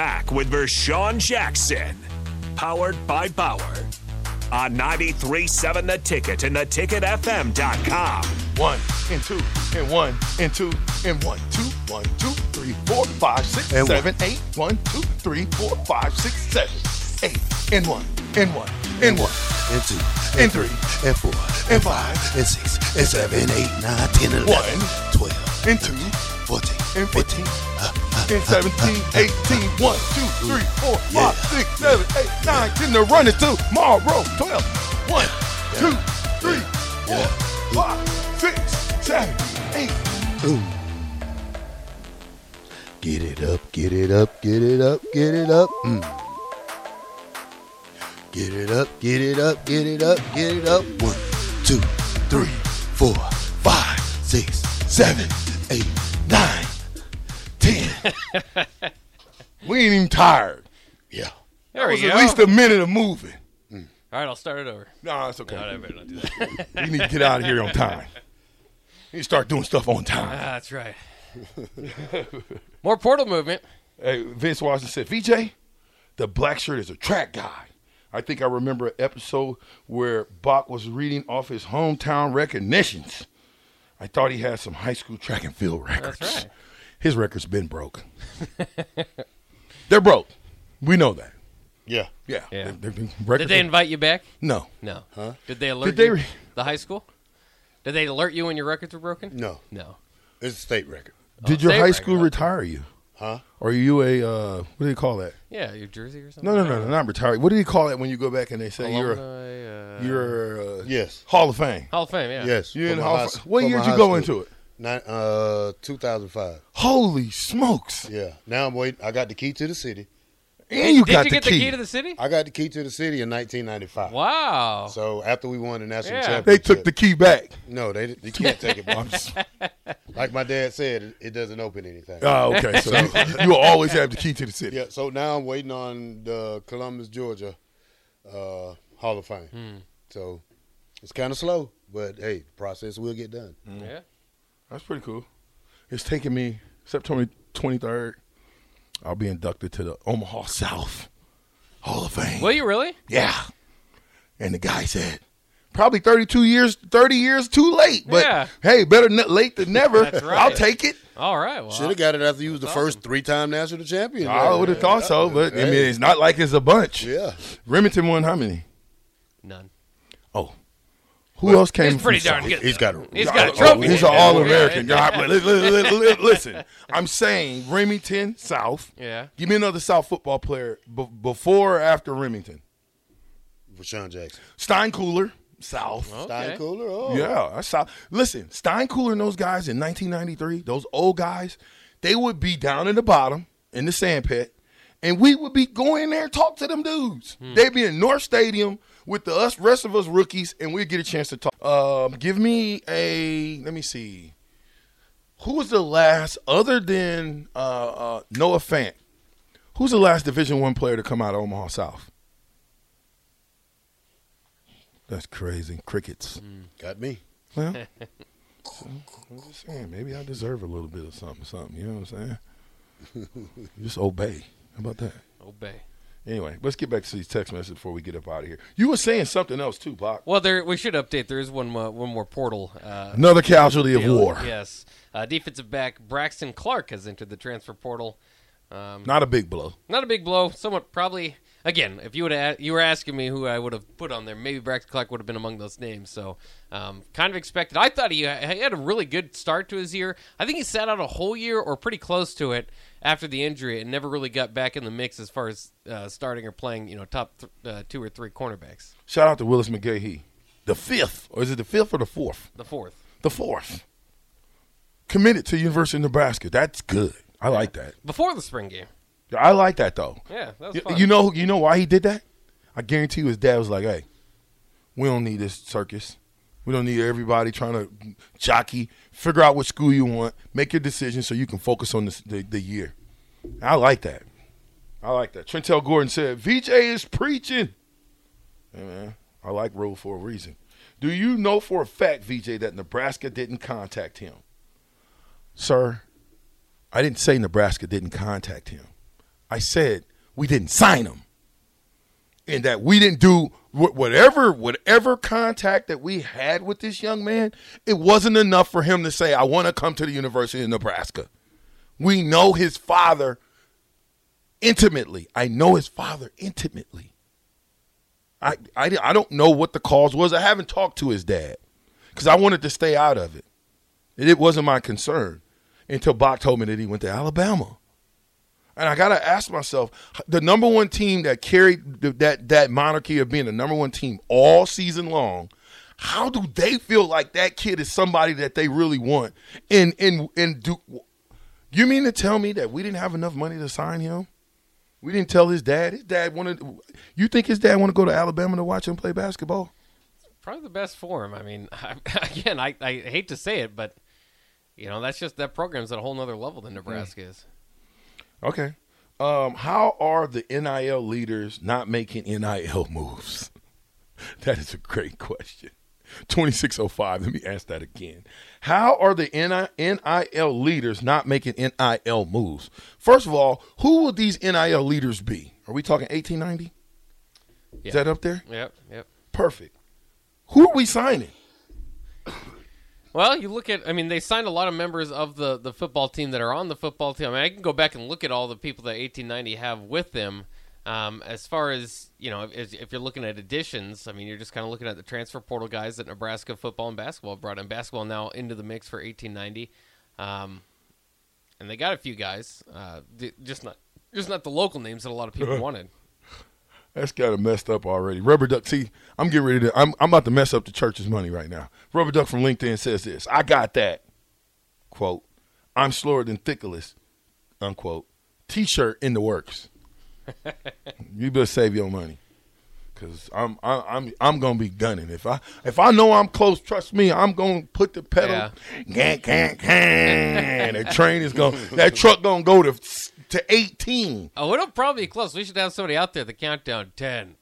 back with Vershawn Jackson, powered by Bauer, on 93.7 The Ticket and TheTicketFM.com. One and two and one and two and 1, 2, 1, 2, 3, 4, 5, 6, 7, 8. 1, 2, 3, 4, 5, 6, 7, 8. And one and one and one and 2 and 3 and 4 and 5 and 6 and 7, 8, 9, 10, 11, 12 and 2, 14 and 15. In 17, 18, 1, 2, 3, 4, 5, 6, 7, 8, 9, 10, they're running to tomorrow, 12, 1, 2, 3, 4, 5, 6, 7, 8. Ooh. Get it up, get it up, get it up, get it up. Get it up, get it up, get it up, get it up. 1, 2, 3, 4, 5, 6, 7, 8, 9. 10. We ain't even tired. Yeah. There we go. At least a minute of moving. All right, I'll start it over. No, it's okay. No, I better not do that. We need to get out of here on time. We need to start doing stuff on time. Ah, that's right. More portal movement. Hey, Vince Watson said, VJ, the black shirt is a track guy. I think I remember an episode where Bach was reading off his hometown recognitions. I thought he had some high school track and field records. That's right. His record's been broke. They're broke. We know that. Yeah. Did they invite you back? No. Huh? Did they alert you? The high school? Did they alert you when your records were broken? No. It's a state record. Did your high school retire you? Huh? Or are you a, what do you call that? Yeah, your jersey or something? No, not retired. What do you call it when you go back and they say you're Hall of Fame? Hall of Fame, yeah. Yes. You're in the Hall of Fame. What year did you go into it? 2005. Holy smokes. Yeah. Now I'm waiting. I got the key to the city. And you got the key. Did you get the key to the city? I got the key to the city in 1995. Wow. So after we won the national championship. They took the key back. No, they can't take it back. Like my dad said, it doesn't open anything. Oh, okay. So you will always have the key to the city. Yeah. So now I'm waiting on the Columbus, Georgia Hall of Fame. So it's kind of slow, but hey, the process will get done. Yeah. That's pretty cool. It's taking me September 23rd. I'll be inducted to the Omaha South Hall of Fame. Will you really? Yeah. And the guy said, probably 30 years too late. But, hey, better late than never. That's right. I'll take it. All right. Well, should have got it after you was the first three-time national champion. I would have thought so, but, I mean, it's not like it's a bunch. Yeah. Remington won how many? None. Oh. Who else came from South? He's got a trophy. He's an All-American guy. Listen, I'm saying Remington, South. Yeah. Give me another South football player before or after Remington. Vershawn Jackson. Stein Cooler, South. Okay. Stein Cooler, yeah, that's South. Listen, Stein Cooler and those guys in 1993, those old guys, they would be down in the bottom in the sand pit, and we would be going in there and talk to them dudes. They'd be in North Stadium with the rest of us rookies, and we'll get a chance to talk. Give me let me see. Who was the last, other than Noah Fant, who's the last Division I player to come out of Omaha South? That's crazy. Crickets. Got me. Well, I'm just saying, maybe I deserve a little bit of something. You know what I'm saying? Just obey. How about that? Obey. Anyway, let's get back to these text messages before we get up out of here. You were saying something else too, Bach. Well, we should update. There is one more portal. Another casualty of war. Yes. Defensive back Braxton Clark has entered the transfer portal. Not a big blow. Not a big blow. Somewhat probably. Again, if you were asking me who I would have put on there, maybe Braxton Clark would have been among those names. So, kind of expected. I thought he had a really good start to his year. I think he sat out a whole year or pretty close to it after the injury and never really got back in the mix as far as starting or playing, top two or three cornerbacks. Shout out to Willis McGahee. The fifth, or is it the fifth or the fourth? The fourth. The fourth. Committed to University of Nebraska. That's good. I like that. Before the spring game. I like that, though. Yeah, that was fun. You know why he did that? I guarantee you his dad was like, hey, we don't need this circus. We don't need everybody trying to jockey, figure out what school you want, make your decision so you can focus on the year. I like that. Trentell Gordon said, VJ is preaching. Hey, man, I like Roe for a reason. Do you know for a fact, VJ, that Nebraska didn't contact him? Sir, I didn't say Nebraska didn't contact him. I said we didn't sign him, and that we didn't do whatever contact that we had with this young man. It wasn't enough for him to say, I want to come to the University of Nebraska. We know his father intimately. I know his father intimately. I don't know what the cause was. I haven't talked to his dad because I wanted to stay out of it. It wasn't my concern until Bach told me that he went to Alabama. And I got to ask myself, the number one team that carried that monarchy of being the number one team all season long, how do they feel like that kid is somebody that they really want? And do you mean to tell me that we didn't have enough money to sign him? We didn't tell his dad. His dad wanted. You think his dad want to go to Alabama to watch him play basketball? Probably the best for him. I mean, I hate to say it, but you know that's just that program's at a whole nother level than Nebraska is. Okay. How are the NIL leaders not making NIL moves? That is a great question. 2605, let me ask that again. How are the NIL leaders not making NIL moves? First of all, who will these NIL leaders be? Are we talking 1890? Yep. Is that up there? Yep. Perfect. Who are we signing? Well, you look at, I mean, they signed a lot of members of the football team that are on the football team. I mean, I can go back and look at all the people that 1890 have with them. As far as, you know, if you're looking at additions, I mean, you're just kind of looking at the transfer portal guys that Nebraska football and basketball brought in. Basketball now into the mix for 1890. And they got a few guys, just not the local names that a lot of people wanted. That's got to messed up already. Rubber duck. See, I'm getting ready to. I'm about to mess up the church's money right now. Rubber duck from LinkedIn says this. I got that. Quote. I'm slower than Thikalis. Unquote. T-shirt in the works. You better save your money, cause I'm gonna be gunning. If I know I'm close, trust me, I'm gonna put the pedal. Yeah. That train is going. That truck gonna go to 18. Oh, it'll probably be close. We should have somebody out there. The countdown 10,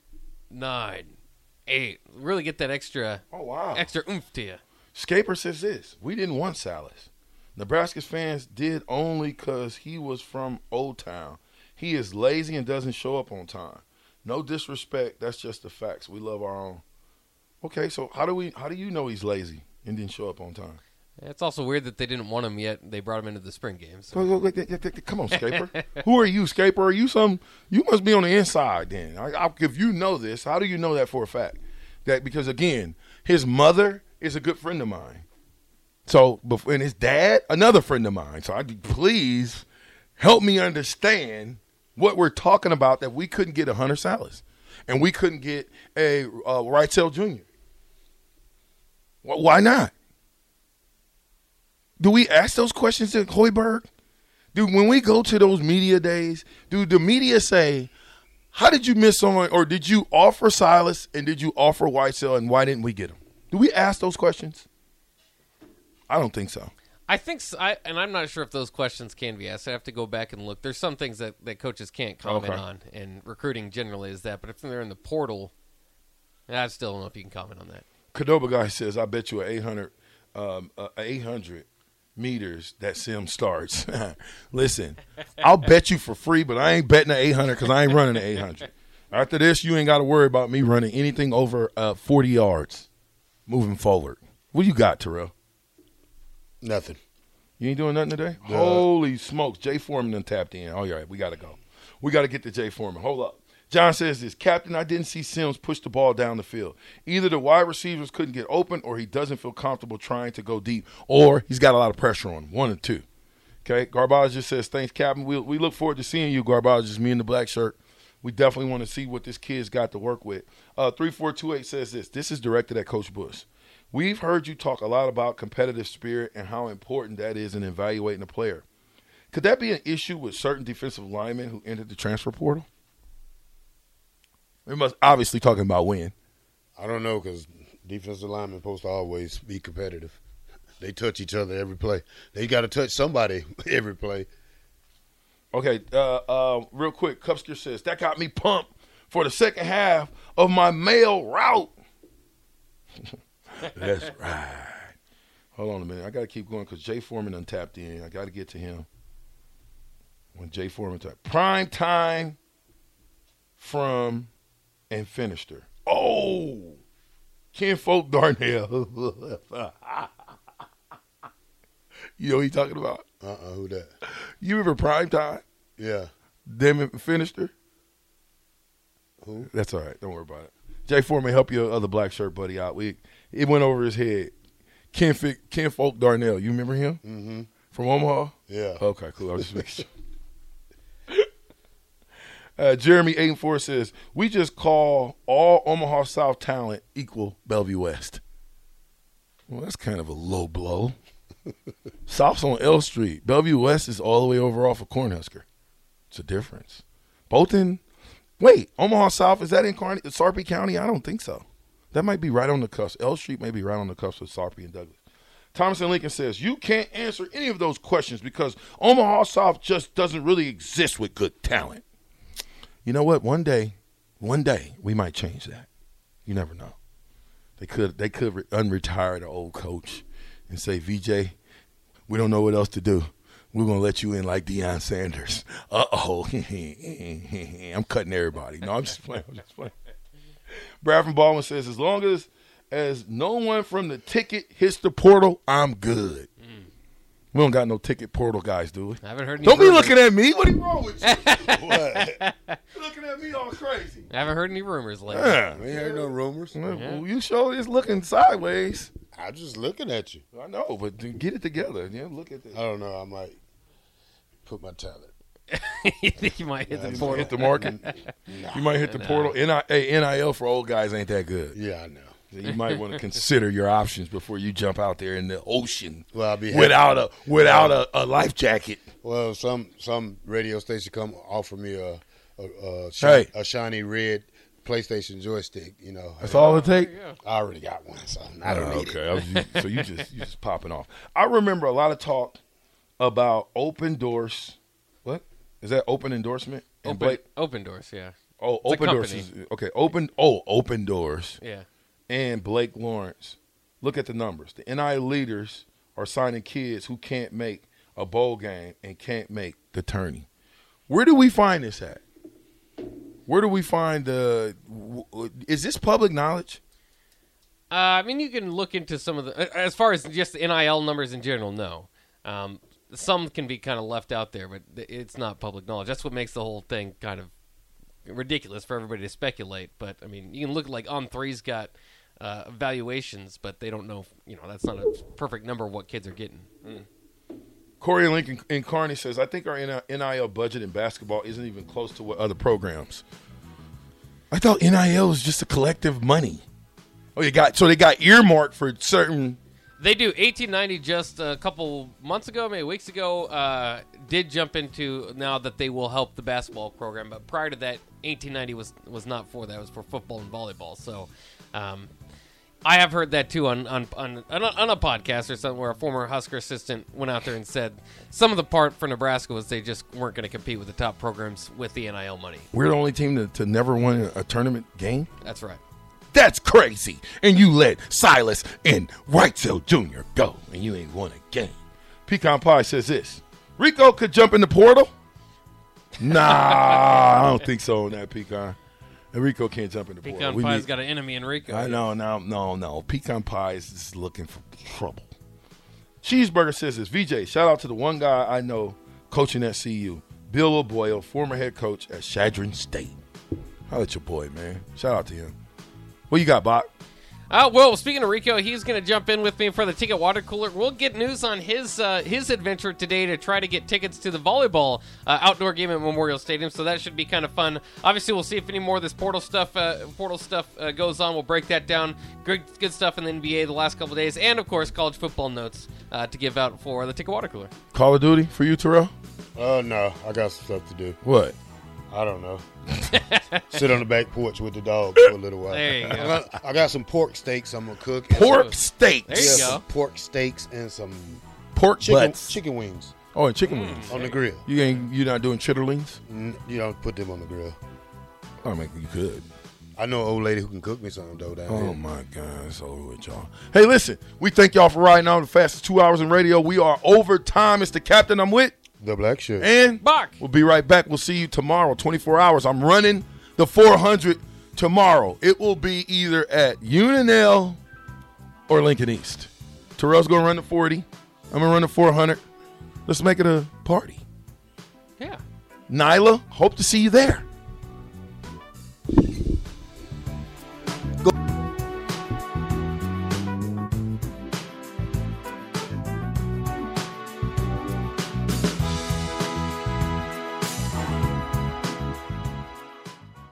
9, 8. Really get that extra. Oh wow, extra oomph to you. Scaper says this. We didn't want Sallis. Nebraska's fans did only cause he was from Old Town. He is lazy and doesn't show up on time. No disrespect. That's just the facts. We love our own. Okay, so how do you know he's lazy and didn't show up on time? It's also weird that they didn't want him yet. They brought him into the spring games. So. Come on, Scaper. Who are you, Scaper? Are you some? You must be on the inside then. If you know this, how do you know that for a fact? That because again, his mother is a good friend of mine. So and his dad, another friend of mine. So please help me understand what we're talking about, that we couldn't get a Hunter Sallis and we couldn't get a Wrightsell Jr. Why not? Do we ask those questions to Hoiberg? When we go to those media days, do the media say, how did you miss on, or did you offer Sallis and did you offer Wrightsell and why didn't we get him? Do we ask those questions? I don't think so. I think so, and I'm not sure if those questions can be asked. I have to go back and look. There's some things that coaches can't comment on, and recruiting generally is that. But if they're in the portal, I still don't know if you can comment on that. Cadoba guy says, I bet you 800 meters that Sim starts. Listen, I'll bet you for free, but I ain't betting an 800 because I ain't running an 800. After this, you ain't got to worry about me running anything over 40 yards moving forward. What you got, Terrell? Nothing. You ain't doing nothing today? Yeah. Holy smokes. Jay Foreman done tapped in. All right, we got to go. We got to get to Jay Foreman. Hold up. John says this. Captain, I didn't see Sims push the ball down the field. Either the wide receivers couldn't get open or he doesn't feel comfortable trying to go deep, or he's got a lot of pressure on him. One and two. Okay. Garboz just says, thanks, Captain. We look forward to seeing you, Garboz. Just me in the black shirt. We definitely want to see what this kid's got to work with. 3428 says this. This is directed at Coach Bush. We've heard you talk a lot about competitive spirit and how important that is in evaluating a player. Could that be an issue with certain defensive linemen who entered the transfer portal? We must obviously talking about when. I don't know, because defensive linemen supposed to always be competitive. They touch each other every play. They got to touch somebody every play. Okay, real quick, Kupsker says, that got me pumped for the second half of my mail route. Let's ride. Hold on a minute. I got to keep going because Jay Foreman done tapped in. I got to get to him. when Jay Foreman talked. Prime time from and finished her. Oh, Ken Folk Darnell. You know what he's talking about? Who that? You remember Prime Time? Yeah. Them and finished her? Who? That's all right. Don't worry about it. Jay Foreman, help your other black shirt buddy out. It went over his head. Ken Folk Darnell, you remember him? Mm-hmm. From Omaha? Yeah. Okay, cool. I was just making sure. Jeremy 8-4 says, we just call all Omaha South talent equal Bellevue West. Well, that's kind of a low blow. South's on L Street. Bellevue West is all the way over off of Cornhusker. It's a difference. Both in – wait, Omaha South, is that in Sarpy County? I don't think so. That might be right on the cusp. L Street may be right on the cusp of Sarpy and Douglas. Thomas and Lincoln says, you can't answer any of those questions because Omaha South just doesn't really exist with good talent. You know what? One day, we might change that. You never know. They could unretire the old coach and say, VJ, we don't know what else to do. We're going to let you in like Deion Sanders. Uh-oh. I'm cutting everybody. No, I'm just playing. Brad from Baldwin says, as long as no one from the ticket hits the portal, I'm good. Mm. We don't got no ticket portal guys, do we? I haven't heard any. Don't be looking at me. What is wrong with you? What? You're looking at me all crazy. I haven't heard any rumors lately. Yeah, we ain't heard no rumors. Well, you sure is looking sideways. I'm just looking at you. I know, but get it together. Yeah, look at this. I don't know. I might put my talent. You think you might hit the portal? Hit the market? Nah. You might hit the portal. NIL for old guys ain't that good. Yeah, I know. You might want to consider your options before you jump out there in the ocean without a life jacket. Well, some radio station come offer me a shiny red PlayStation joystick. You know, that's all it takes. I already got one, so I don't need it. So you just popping off. I remember a lot of talk about Open Doors. What is that? Open endorsement? Open Doors, yeah. Oh, it's Open Doors. Okay, Open Doors. Yeah. And Blake Lawrence. Look at the numbers. The NIL leaders are signing kids who can't make a bowl game and can't make the tourney. Where do we find this at? Where do we find the – is this public knowledge? I mean, you can look into some of the – as far as just the NIL numbers in general, no. Some can be kind of left out there, but it's not public knowledge. That's what makes the whole thing kind of ridiculous for everybody to speculate. But, I mean, you can look like On3's got – valuations, but they don't know. You know, that's not a perfect number of what kids are getting. Mm. Corey Lincoln in Kearney says, I think our NIL budget in basketball isn't even close to what other programs. I thought NIL was just a collective money. Oh, they got earmarked for certain. They do. 1890 just a couple months ago, maybe weeks ago, did jump into now that they will help the basketball program. But prior to that, 1890 was not for that. It was for football and volleyball. So, I have heard that too on a podcast or something where a former Husker assistant went out there and said some of the part for Nebraska was they just weren't going to compete with the top programs with the NIL money. We're the only team to never win a tournament game? That's right. That's crazy. And you let Silas and Wrightsell Jr. go, and you ain't won a game. Pecan Pie says this, Rico could jump in the portal? Nah, I don't think so on that, Pecan. Enrico can't jump in the portal. Pecan Pie's got an enemy, Enrico. I know, no. Pecan Pie is just looking for trouble. Cheeseburger says this. VJ, shout out to the one guy I know coaching at CU, Bill O'Boyle, former head coach at Chadron State. Holla at your boy, man. Shout out to him. What you got, Bach? Well, speaking of Rico, he's going to jump in with me for the ticket water cooler. We'll get news on his adventure today to try to get tickets to the volleyball outdoor game at Memorial Stadium. So that should be kind of fun. Obviously, we'll see if any more of this portal stuff goes on. We'll break that down. Good stuff in the NBA the last couple of days, and of course, college football notes to give out for the ticket water cooler. Call of Duty for you, Terrell? No, I got some stuff to do. What? I don't know. Sit on the back porch with the dog for a little while. There you go. I got some pork steaks I'm going to cook. Pork steaks? There you go. Some pork steaks and some pork chicken wings. Oh, and chicken wings. On the grill. You're not doing chitterlings? You don't put them on the grill. I mean, you could. I know an old lady who can cook me something, though. Oh, my God. It's over with, y'all. Hey, listen. We thank y'all for riding on the fastest 2 hours in radio. We are over time. It's the captain I'm with. The Black Shirt. And Bach. We'll be right back. We'll see you tomorrow, 24 hours. I'm running the 400 tomorrow. It will be either at UNL or Lincoln East. Terrell's going to run the 40. I'm going to run the 400. Let's make it a party. Yeah. Nyla, hope to see you there.